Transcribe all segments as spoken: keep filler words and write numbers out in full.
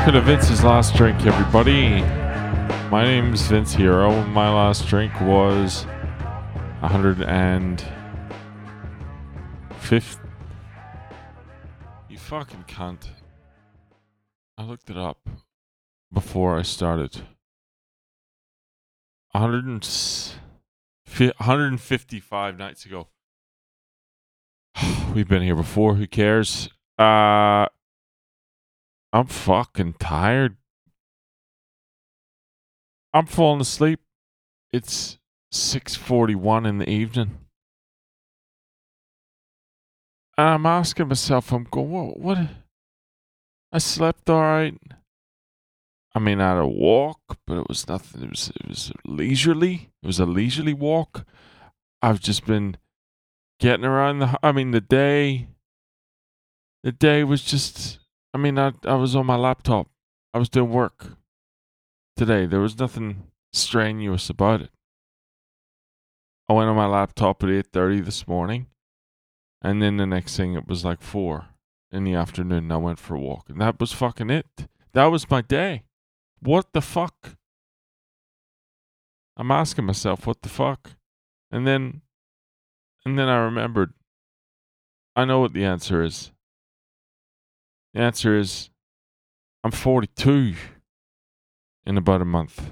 Welcome to Vince's Last Drink, everybody. My name's Vince Hero. My last drink was one hundred fifty. You fucking cunt. I looked it up before I started. one hundred fifty-five nights ago. We've been here before. Who cares? Uh... I'm fucking tired. I'm falling asleep. It's six forty-one in the evening. And I'm asking myself, I'm going, whoa, what? I slept all right. I mean, I had a walk, but it was nothing. It was, it was leisurely. It was a leisurely walk. I've just been getting around the, I mean, the day, the day was just... I mean, I I was on my laptop. I was doing work today. There was nothing strenuous about it. I went on my laptop at eight thirty this morning. And then the next thing, it was like four in the afternoon. And I went for a walk. And that was fucking it. That was my day. What the fuck? I'm asking myself, what the fuck? And then, and then I remembered. I know what the answer is. The answer is, I'm forty-two in about a month.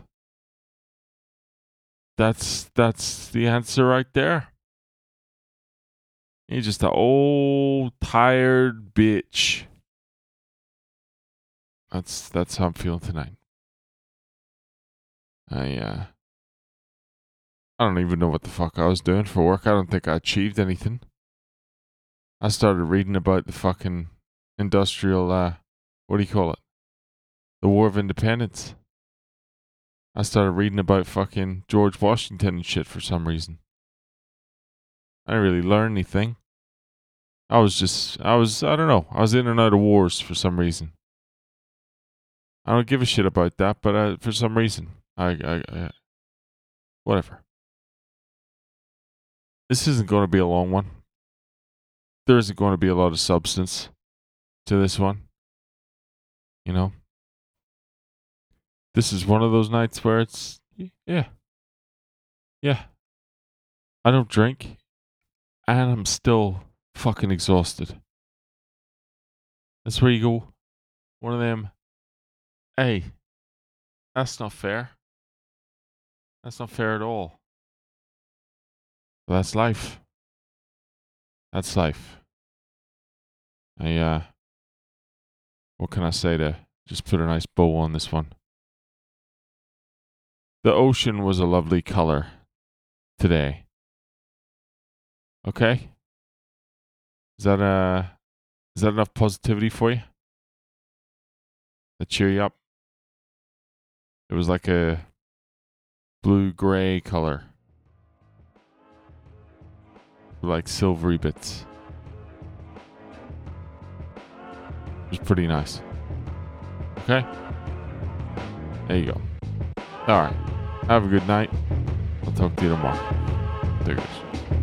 That's that's the answer right there. You're just an old, tired bitch. That's that's how I'm feeling tonight. I, uh, I don't even know what the fuck I was doing for work. I don't think I achieved anything. I started reading about the fucking... industrial, uh, what do you call it? The War of Independence. I started reading about fucking George Washington and shit for some reason. I didn't really learn anything. I was just, I was, I don't know. I was in and out of wars for some reason. I don't give a shit about that, but uh, for some reason, I, I, I, whatever. This isn't going to be a long one. There isn't going to be a lot of substance to this one. You know, this is one of those nights where it's yeah yeah I don't drink and I'm still fucking exhausted. That's where you go, one of them, hey, that's not fair that's not fair at all. But that's life. That's life. I uh What can I say to just put a nice bow on this one? The ocean was a lovely color today. Okay? Is that uh is that enough positivity for you? That cheer you up? It was like a blue-gray color. Like silvery bits. It was pretty nice. Okay? There you go. Alright. Have a good night. I'll talk to you tomorrow. Take care.